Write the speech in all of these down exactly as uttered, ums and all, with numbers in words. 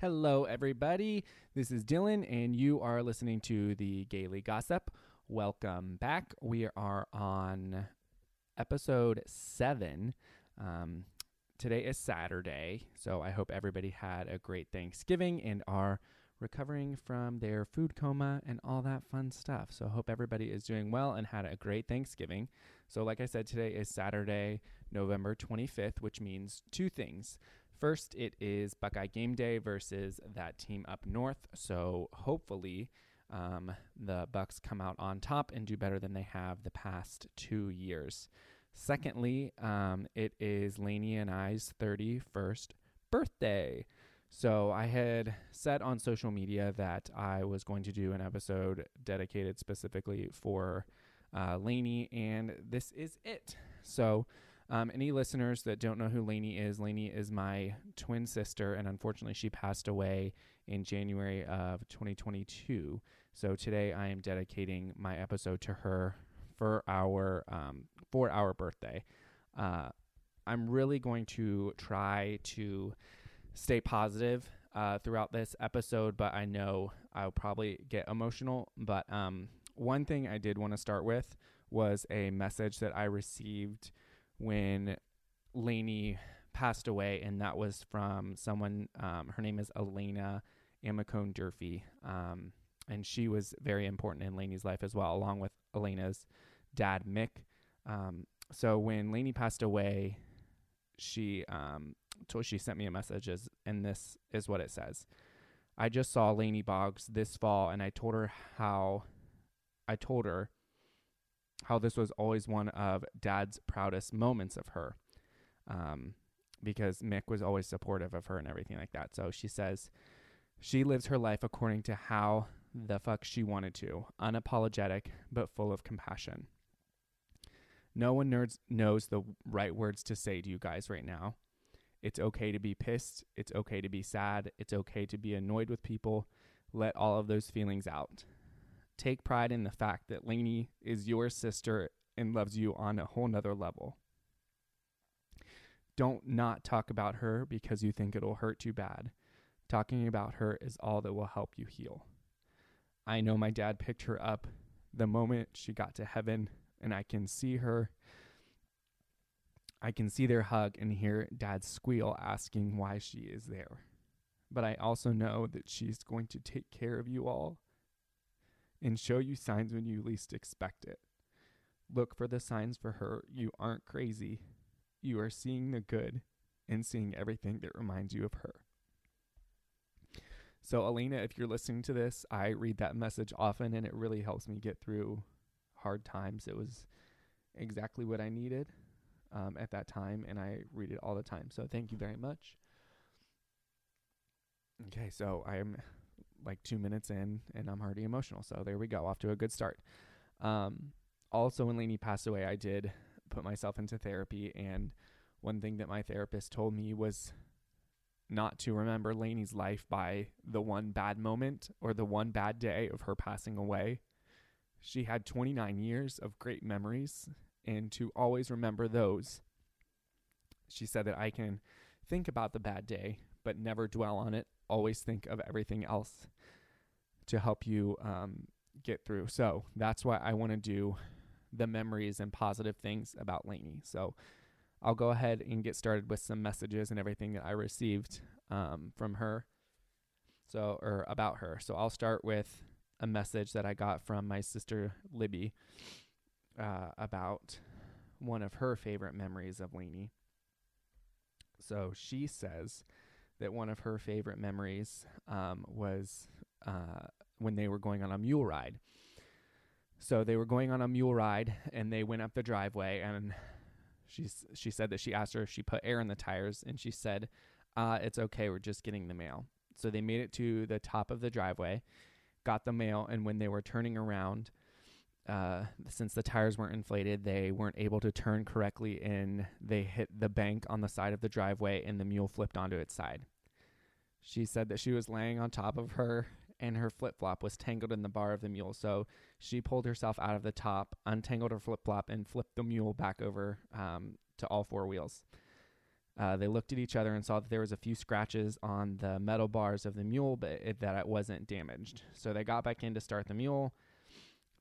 Hello, everybody. This is Dylan, and you are listening to the Gaily Gossip. Welcome back. We are on episode seven. Um, today is Saturday, so I hope everybody had a great Thanksgiving and are recovering from their food coma and all that fun stuff. So I hope everybody is doing well and had a great Thanksgiving. So like I said, today is Saturday, November twenty-fifth, which means two things. First, it is Buckeye Game Day versus that team up north. So hopefully um, the Bucks come out on top and do better than they have the past two years. Secondly, um, it is Lainey and I's thirty-first birthday. So I had said on social media that I was going to do an episode dedicated specifically for uh, Lainey, and this is it. So um, any listeners that don't know who Lainey is, Lainey is my twin sister, and unfortunately she passed away in January of twenty twenty-two. So today I am dedicating my episode to her for our, um, for our birthday. Uh, I'm really going to try to stay positive uh, throughout this episode, but I know I'll probably get emotional. But um, one thing I did want to start with was a message that I received when Lainey passed away, and that was from someone. Um, her name is Elena Amicone Durfee, um, and she was very important in Lainey's life as well, along with Elena's dad, Mick. Um, so when Lainey passed away, she... Um, She sent me a message, as, and this is what it says. I just saw Lainey Boggs this fall, and I told her how I told her how this was always one of Dad's proudest moments of her, um, because Mick was always supportive of her and everything like that. So she says she lives her life according to how the fuck she wanted to, unapologetic but full of compassion. No one nerds knows the right words to say to you guys right now. It's okay to be pissed. It's okay to be sad. It's okay to be annoyed with people. Let all of those feelings out. Take pride in the fact that Lainey is your sister and loves you on a whole nother level. Don't not talk about her because you think it'll hurt too bad. Talking about her is all that will help you heal. I know my dad picked her up the moment she got to heaven, and I can see her. I can see their hug and hear Dad squeal asking why she is there. But I also know that she's going to take care of you all and show you signs when you least expect it. Look for the signs for her. You aren't crazy. You are seeing the good and seeing everything that reminds you of her. So, Elena, if you're listening to this, I read that message often, and it really helps me get through hard times. It was exactly what I needed. Um, at that time, and I read it all the time. So thank you very much. Okay, so I'm like two minutes in, and I'm already emotional. So there we go, off to a good start. Um, also, when Lainey passed away, I did put myself into therapy, and one thing that my therapist told me was not to remember Lainey's life by the one bad moment or the one bad day of her passing away. She had twenty-nine years of great memories, and to always remember those. She said that I can think about the bad day, but never dwell on it. Always think of everything else to help you um, get through. So that's why I want to do the memories and positive things about Lainey. So I'll go ahead and get started with some messages and everything that I received um, from her. So, or about her. So I'll start with a message that I got from my sister, Libby. Uh, about one of her favorite memories of Lainey. So she says that one of her favorite memories um, was uh, when they were going on a mule ride. So they were going on a mule ride, and they went up the driveway, and she she said that she asked her if she put air in the tires, and she said, uh, it's okay, we're just getting the mail. So they made it to the top of the driveway, got the mail, and when they were turning around, Uh, since the tires weren't inflated, they weren't able to turn correctly, and they hit the bank on the side of the driveway, and the mule flipped onto its side. She said that she was laying on top of her, and her flip-flop was tangled in the bar of the mule. So she pulled herself out of the top, untangled her flip-flop, and flipped the mule back over um, to all four wheels. Uh, they looked at each other and saw that there was a few scratches on the metal bars of the mule, but it, that it wasn't damaged. So they got back in to start the mule,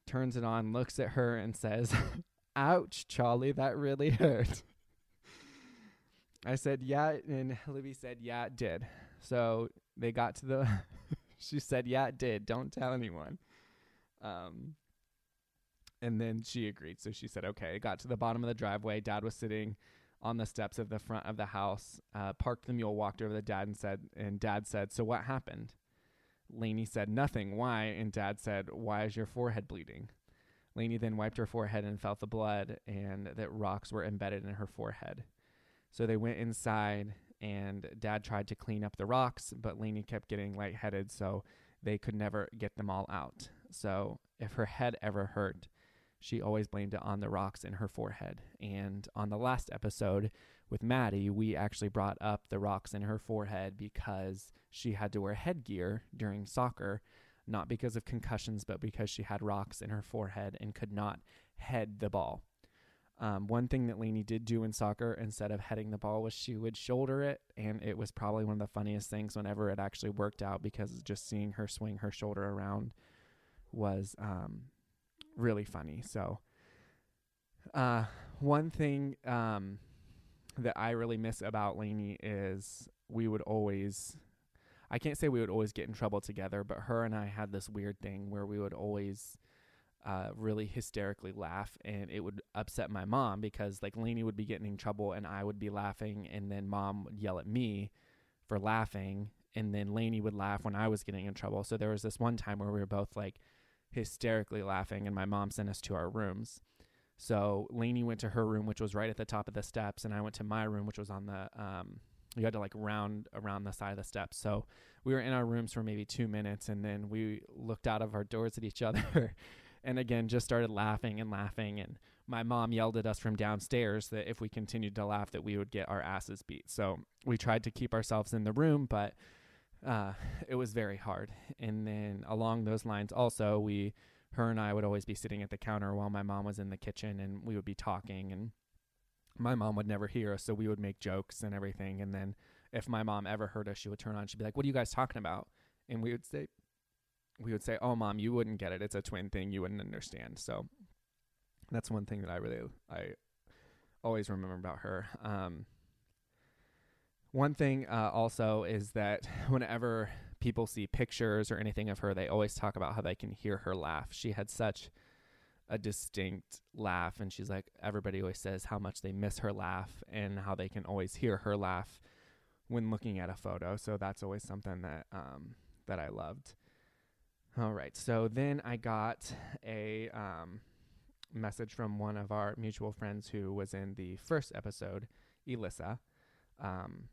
turns it on, looks at her and says, "Ouch, Charlie, that really hurt." I said, "Yeah," and Libby said, "Yeah, it did." So they got to the, she said, "Yeah, it did. Don't tell anyone." Um, and then she agreed. So she said, okay. It got to the bottom of the driveway. Dad was sitting on the steps of the front of the house, uh, parked the mule, walked over to dad and said, and dad said, "So what happened?" Lainey said, "Nothing. Why?" And dad said, "Why is your forehead bleeding?" Lainey then wiped her forehead and felt the blood and that rocks were embedded in her forehead. So they went inside and dad tried to clean up the rocks, but Lainey kept getting lightheaded, so they could never get them all out. So if her head ever hurt, she always blamed it on the rocks in her forehead. And on the last episode with Maddie, we actually brought up the rocks in her forehead because she had to wear headgear during soccer, not because of concussions, but because she had rocks in her forehead and could not head the ball. Um, one thing that Lainey did do in soccer instead of heading the ball was she would shoulder it, and it was probably one of the funniest things whenever it actually worked out, because just seeing her swing her shoulder around was... Um, really funny. So, uh, one thing, um, that I really miss about Lainey is we would always, I can't say we would always get in trouble together, but her and I had this weird thing where we would always, uh, really hysterically laugh, and it would upset my mom because like Lainey would be getting in trouble and I would be laughing, and then mom would yell at me for laughing. And then Lainey would laugh when I was getting in trouble. So there was this one time where we were both like hysterically laughing, and my mom sent us to our rooms. So Lainey went to her room, which was right at the top of the steps, and I went to my room, which was on the um you had to like round around the side of the steps. So we were in our rooms for maybe two minutes, and then we looked out of our doors at each other and again just started laughing and laughing, and my mom yelled at us from downstairs that if we continued to laugh that we would get our asses beat. So we tried to keep ourselves in the room, but Uh, it was very hard. And then along those lines also, we, her and I would always be sitting at the counter while my mom was in the kitchen, and we would be talking, and my mom would never hear us. So we would make jokes and everything. And then if my mom ever heard us, she would turn on, she'd be like, "What are you guys talking about?" And we would say, we would say, "Oh mom, you wouldn't get it. It's a twin thing. You wouldn't understand." So that's one thing that I really, I always remember about her. Um, One thing uh, also is that whenever people see pictures or anything of her, they always talk about how they can hear her laugh. She had such a distinct laugh, and she's like, everybody always says how much they miss her laugh and how they can always hear her laugh when looking at a photo. So that's always something that um, that I loved. All right. So then I got a um, message from one of our mutual friends who was in the first episode, Elissa. Um,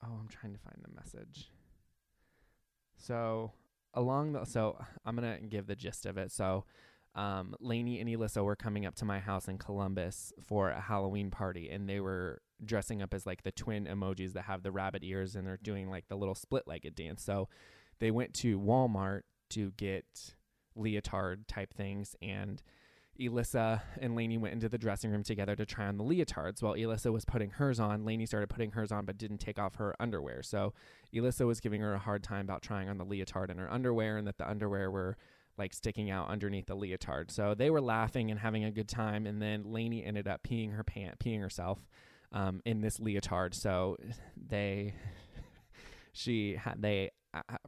Oh, I'm trying to find the message. So along the, so I'm going to give the gist of it. So, um, Lainey and Elissa were coming up to my house in Columbus for a Halloween party, and they were dressing up as like the twin emojis that have the rabbit ears, and they're doing like the little split-legged dance. So they went to Walmart to get leotard type things, and Elissa and Lainey went into the dressing room together to try on the leotards. While Elissa was putting hers on, Lainey started putting hers on but didn't take off her underwear. So Elissa was giving her a hard time about trying on the leotard in her underwear, and that the underwear were like sticking out underneath the leotard. So they were laughing and having a good time, and then Lainey ended up peeing her pant, peeing herself um, in this leotard. So they, she had, they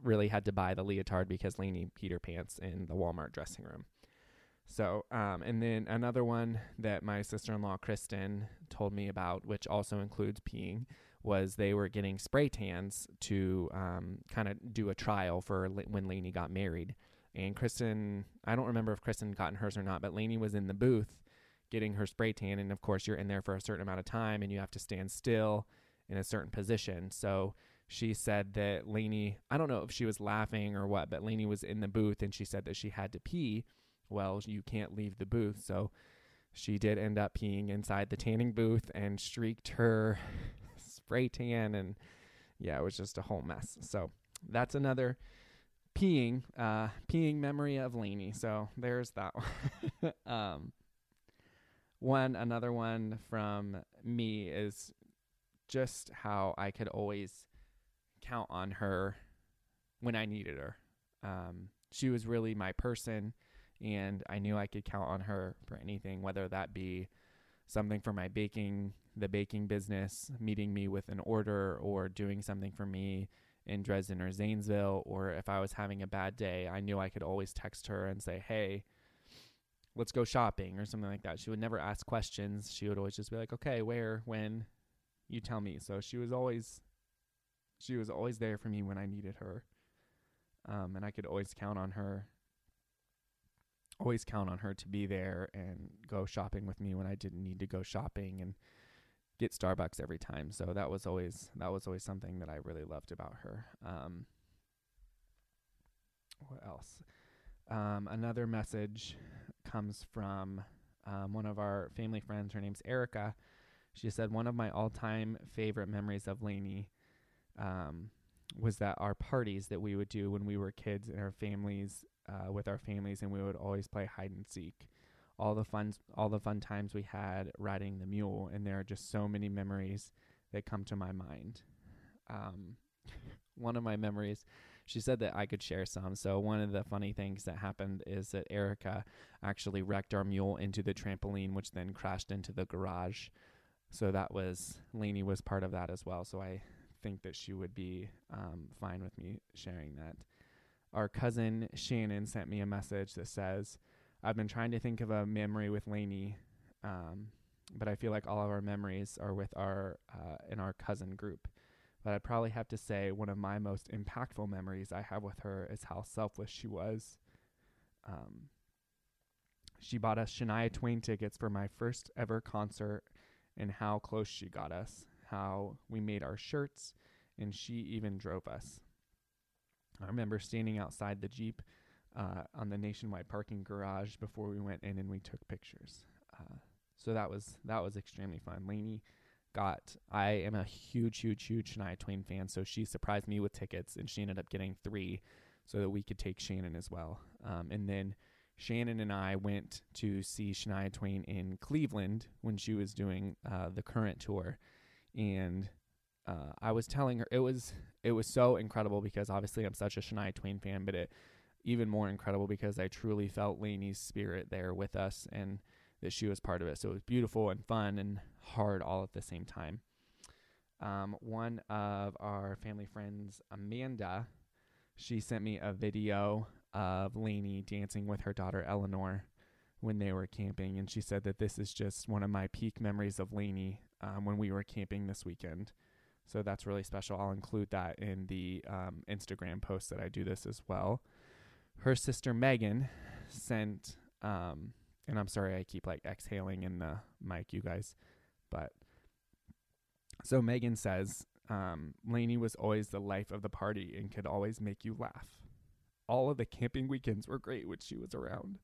really had to buy the leotard because Lainey peed her pants in the Walmart dressing room. So, um, and then another one that my sister-in-law, Kristen, told me about, which also includes peeing, was they were getting spray tans to um, kind of do a trial for La- when Lainey got married. And Kristen, I don't remember if Kristen gotten hers or not, but Lainey was in the booth getting her spray tan. And of course, you're in there for a certain amount of time and you have to stand still in a certain position. So she said that Lainey, I don't know if she was laughing or what, but Lainey was in the booth and she said that she had to pee. Well, you can't leave the booth. So she did end up peeing inside the tanning booth and streaked her spray tan. And yeah, it was just a whole mess. So that's another peeing, uh, peeing memory of Lainey. So there's that one. um, one, another one from me is just how I could always count on her when I needed her. Um, she was really my person, and I knew I could count on her for anything, whether that be something for my baking, the baking business, meeting me with an order, or doing something for me in Dresden or Zanesville, or if I was having a bad day, I knew I could always text her and say, hey, let's go shopping or something like that. She would never ask questions. She would always just be like, okay, where, when, you tell me. So she was always, she was always there for me when I needed her. Um, and I could always count on her, always count on her to be there and go shopping with me when I didn't need to go shopping and get Starbucks every time. So that was always, that was always something that I really loved about her. Um, what else? Um, another message comes from um, one of our family friends. Her name's Erica. She said, one of my all-time favorite memories of Lainey um, was that our parties that we would do when we were kids and our families, uh, with our families, and we would always play hide and seek. All the fun, all the fun times we had riding the mule, and there are just so many memories that come to my mind. Um, one of my memories, she said that I could share some. So one of the funny things that happened is that Erica actually wrecked our mule into the trampoline, which then crashed into the garage. So that was, Lainey was part of that as well. So I think that she would be um, fine with me sharing that. Our cousin Shannon sent me a message that says, I've been trying to think of a memory with Lainey, um, but I feel like all of our memories are with our uh, in our cousin group. But I'd probably have to say one of my most impactful memories I have with her is how selfless she was. Um, she bought us Shania Twain tickets for my first ever concert, and how close she got us, how we made our shirts, and she even drove us. I remember standing outside the Jeep Uh, on the Nationwide parking garage before we went in, and we took pictures. Uh, so that was that was extremely fun. Lainey got, I am a huge, huge, huge Shania Twain fan, so she surprised me with tickets, and she ended up getting three so that we could take Shannon as well. Um, and then Shannon and I went to see Shania Twain in Cleveland when she was doing uh, the current tour. And uh, I was telling her, it was it was so incredible because obviously I'm such a Shania Twain fan, but it even more incredible because I truly felt Lainey's spirit there with us and that she was part of it. So it was beautiful and fun and hard all at the same time. Um, one of our family friends, Amanda, she sent me a video of Lainey dancing with her daughter Eleanor when they were camping. And she said that this is just one of my peak memories of Lainey um, when we were camping this weekend. So that's really special. I'll include that in the um, Instagram post that I do this as well. Her sister Megan sent, um, and I'm sorry I keep like exhaling in the mic, you guys, but so Megan says, um, Lainey was always the life of the party and could always make you laugh. All of the camping weekends were great when she was around.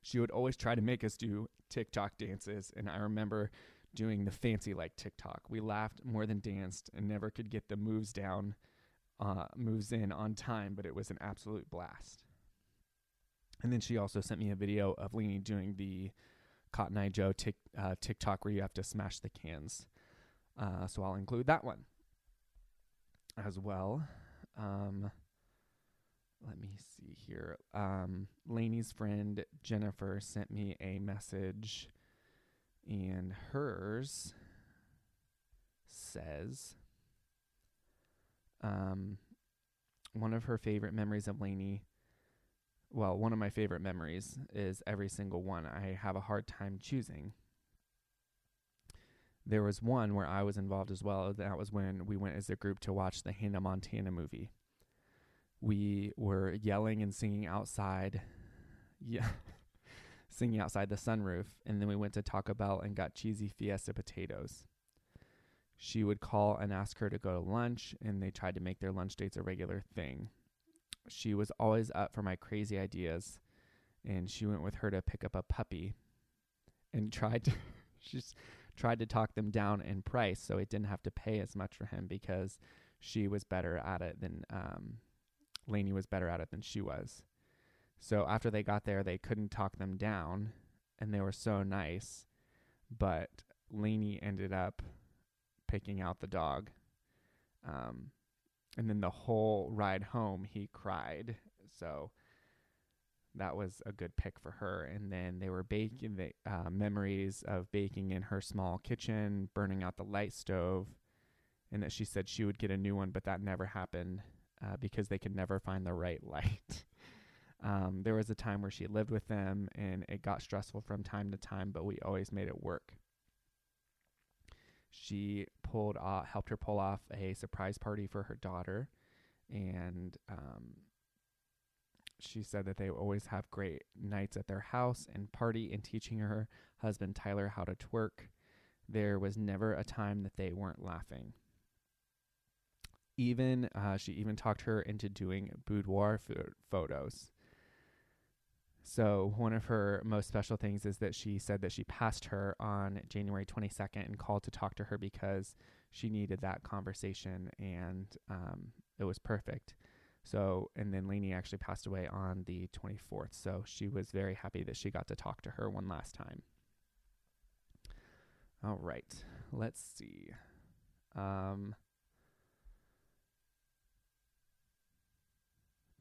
She would always try to make us do TikTok dances, and I remember doing the fancy like TikTok. We laughed more than danced and never could get the moves down. Uh, moves in on time, but it was an absolute blast. And then she also sent me a video of Lainey doing the Cotton Eye Joe tic, uh, TikTok where you have to smash the cans. Uh, so I'll include that one as well. Um, let me see here. Um, Lainey's friend Jennifer sent me a message, and hers says... Um, one of her favorite memories of Lainey, well, one of my favorite memories is every single one. I have a hard time choosing. There was one where I was involved as well. That was when we went as a group to watch the Hannah Montana movie. We were yelling and singing outside, yeah, singing outside the sunroof. And then we went to Taco Bell and got cheesy fiesta potatoes. She would call and ask her to go to lunch, and they tried to make their lunch dates a regular thing. She was always up for my crazy ideas, and she went with her to pick up a puppy and tried to she's tried to talk them down in price so it didn't have to pay as much for him because she was better at it than um, Lainey was better at it than she was. So after they got there, they couldn't talk them down, and they were so nice, but Lainey ended up picking out the dog. Um, and then the whole ride home, he cried. So that was a good pick for her. And then they were baking the uh, memories of baking in her small kitchen, burning out the light stove, and that she said she would get a new one, but that never happened uh, because they could never find the right light. Um, there was a time where she lived with them, and it got stressful from time to time, but we always made it work. She pulled off, helped her pull off a surprise party for her daughter, and um, she said that they always have great nights at their house and party, and teaching her husband Tyler how to twerk. There was never a time that they weren't laughing. Even uh, she even talked her into doing boudoir fo- photos. So one of her most special things is that she said that she passed her on January twenty-second and called to talk to her because she needed that conversation, and um, it was perfect. So, and then Lainey actually passed away on the twenty-fourth. So she was very happy that she got to talk to her one last time. All right, let's see. Um,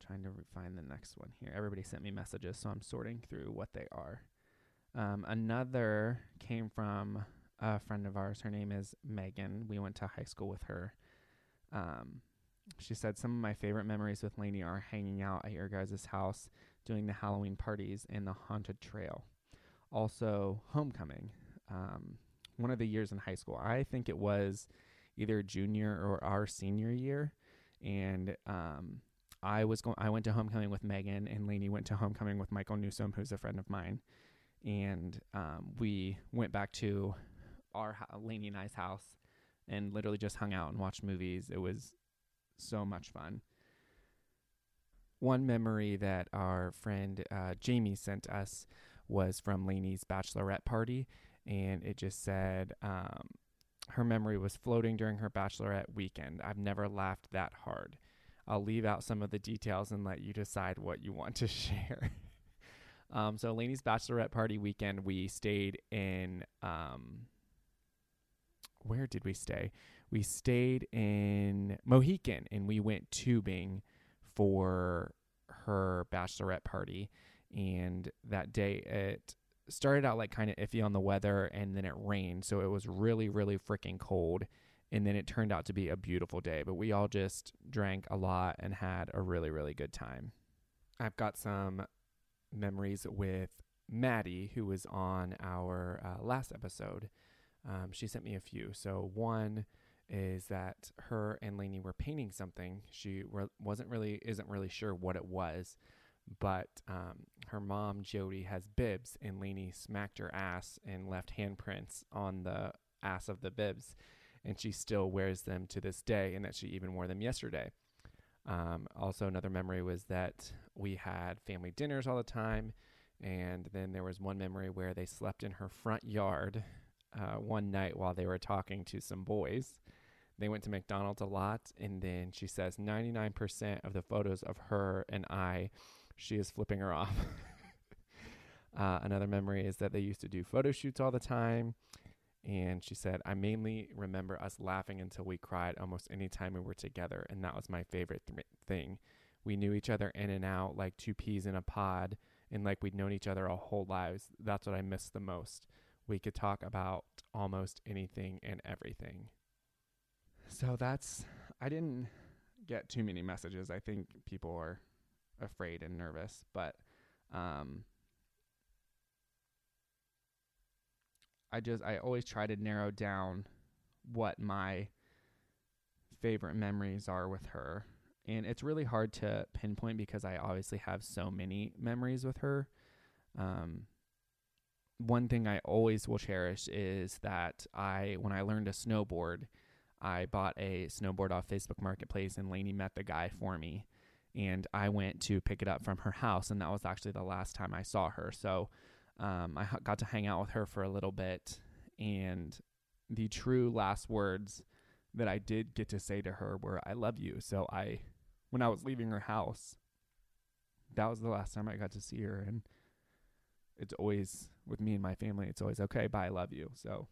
trying to find the next one here. Everybody sent me messages, so I'm sorting through what they are. Um, another came from a friend of ours. Her name is Megan. We went to high school with her. Um, she said, some of my favorite memories with Lainey are hanging out at your guys' house, doing the Halloween parties, and the haunted trail. Also, homecoming. Um, one of the years in high school, I think it was either junior or our senior year. And, um, I was going, I went to homecoming with Megan, and Lainey went to homecoming with Michael Newsom, who's a friend of mine. And, um, we went back to our, ho- Lainey and I's house, and literally just hung out and watched movies. It was so much fun. One memory that our friend, uh, Jamie sent us was from Lainey's bachelorette party. And it just said, um, her memory was floating during her bachelorette weekend. I've never laughed that hard. I'll leave out some of the details and let you decide what you want to share. um, so Lainey's bachelorette party weekend, we stayed in, um, where did we stay? We stayed in Mohican, and we went tubing for her bachelorette party. And that day it started out like kind of iffy on the weather, and then it rained. So it was really, really freaking cold. And then it turned out to be a beautiful day, but we all just drank a lot and had a really, really good time. I've got some memories with Maddie, who was on our uh, last episode. Um, she sent me a few. So one is that her and Lainey were painting something. She re- wasn't really, isn't really sure what it was. But um, her mom, Jody, has bibs, and Lainey smacked her ass and left handprints on the ass of the bibs. And she still wears them to this day, and that she even wore them yesterday. Um, also, another memory was that we had family dinners all the time. And then there was one memory where they slept in her front yard uh, one night while they were talking to some boys. They went to McDonald's a lot. And then she says ninety-nine percent of the photos of her and I, she is flipping her off. uh, another memory is that they used to do photo shoots all the time. And she said, I mainly remember us laughing until we cried almost any time we were together. And that was my favorite th- thing. We knew each other in and out like two peas in a pod, and like we'd known each other our whole lives. That's what I missed the most. We could talk about almost anything and everything. So that's, I didn't get too many messages. I think people are afraid and nervous, but um I just I always try to narrow down what my favorite memories are with her, and it's really hard to pinpoint because I obviously have so many memories with her. Um one thing I always will cherish is that I when I learned to snowboard, I bought a snowboard off Facebook Marketplace, and Lainey met the guy for me. And I went to pick it up from her house, and that was actually the last time I saw her. So um, I h- got to hang out with her for a little bit. And the true last words that I did get to say to her were, I love you. So I, when I was leaving her house, that was the last time I got to see her. And it's always, with me and my family, it's always, okay, bye, I love you. So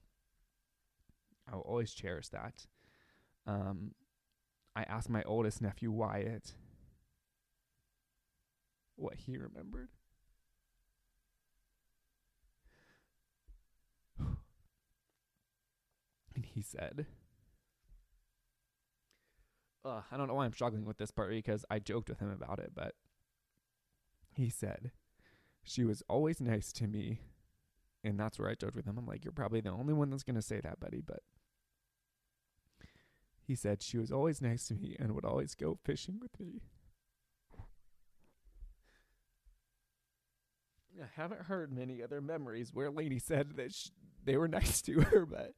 I will always cherish that. Um, I asked my oldest nephew, Wyatt, what he remembered. And he said, uh, I don't know why I'm struggling with this part because I joked with him about it, but he said, she was always nice to me. And that's where I joked with him. I'm like, you're probably the only one that's going to say that, buddy. But he said, she was always nice to me and would always go fishing with me. I haven't heard many other memories where Lainey said that she, they were nice to her, but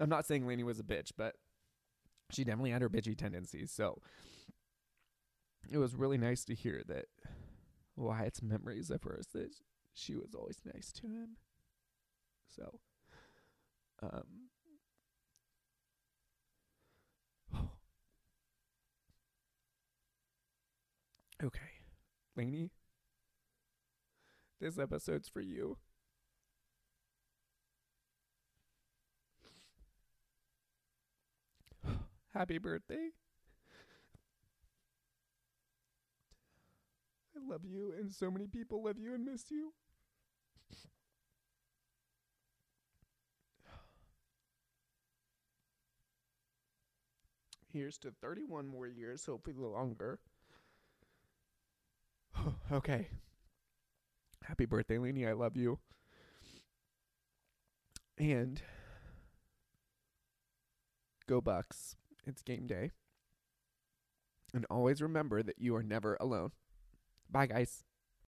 I'm not saying Lainey was a bitch, but she definitely had her bitchy tendencies. So it was really nice to hear that Wyatt's memories of her is that she was always nice to him. So, um, okay, Lainey, this episode's for you. Happy birthday. I love you, and so many people love you and miss you. Here's to thirty-one more years, hopefully longer. Okay. Happy birthday, Lainey. I love you. And go Bucks. It's game day. And always remember that you are never alone. Bye, guys.